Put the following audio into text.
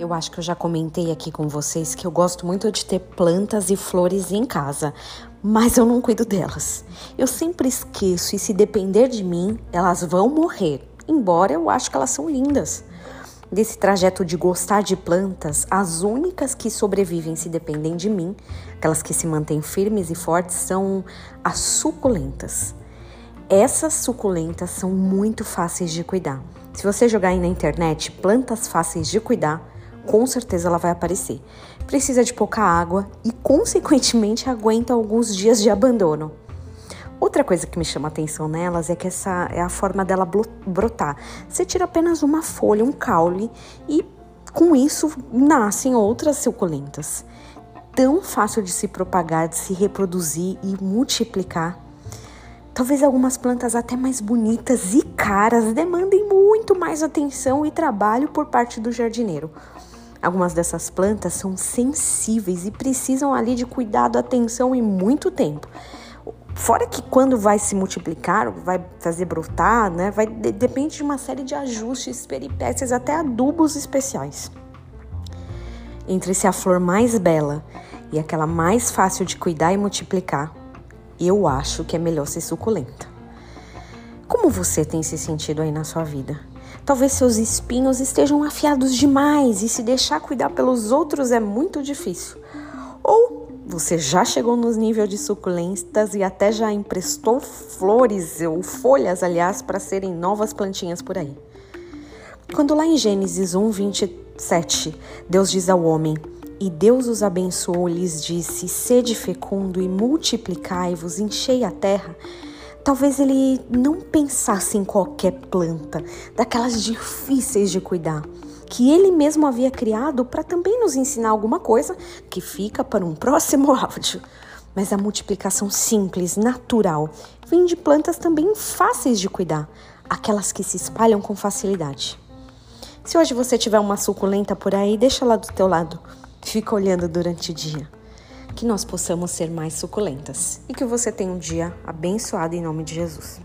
Eu acho que eu já comentei aqui com vocês que eu gosto muito de ter plantas e flores em casa, mas eu não cuido delas. Eu sempre esqueço e, se depender de mim, elas vão morrer, embora eu acho que elas são lindas. Desse trajeto de gostar de plantas, as únicas que sobrevivem se dependem de mim, aquelas que se mantêm firmes e fortes, são as suculentas. Essas suculentas são muito fáceis de cuidar. Se você jogar aí na internet plantas fáceis de cuidar, com certeza ela vai aparecer. Precisa de pouca água e, consequentemente, aguenta alguns dias de abandono. Outra coisa que me chama atenção nelas é que essa é a forma dela brotar. Você tira apenas uma folha, um caule, e com isso nascem outras suculentas. Tão fácil de se propagar, de se reproduzir e multiplicar. Talvez algumas plantas até mais bonitas e caras demandem muito mais atenção e trabalho por parte do jardineiro. Algumas dessas plantas são sensíveis e precisam ali de cuidado, atenção e muito tempo. Fora que quando vai se multiplicar, vai fazer brotar, né? Depende de uma série de ajustes, peripécias, até adubos especiais. Entre se a flor mais bela e aquela mais fácil de cuidar e multiplicar, eu acho que é melhor ser suculenta. Como você tem se sentido aí na sua vida? Talvez seus espinhos estejam afiados demais e se deixar cuidar pelos outros é muito difícil. Ou você já chegou nos níveis de suculentas e até já emprestou flores ou folhas, aliás, para serem novas plantinhas por aí. Quando lá em Gênesis 1:27, Deus diz ao homem: "E Deus os abençoou e lhes disse: Sede fecundo e multiplicai-vos, enchei a terra", talvez ele não pensasse em qualquer planta, daquelas difíceis de cuidar, que ele mesmo havia criado para também nos ensinar alguma coisa que fica para um próximo áudio. Mas a multiplicação simples, natural, vem de plantas também fáceis de cuidar, aquelas que se espalham com facilidade. Se hoje você tiver uma suculenta por aí, deixa ela do teu lado, fica olhando durante o dia. Que nós possamos ser mais suculentas e que você tenha um dia abençoado em nome de Jesus.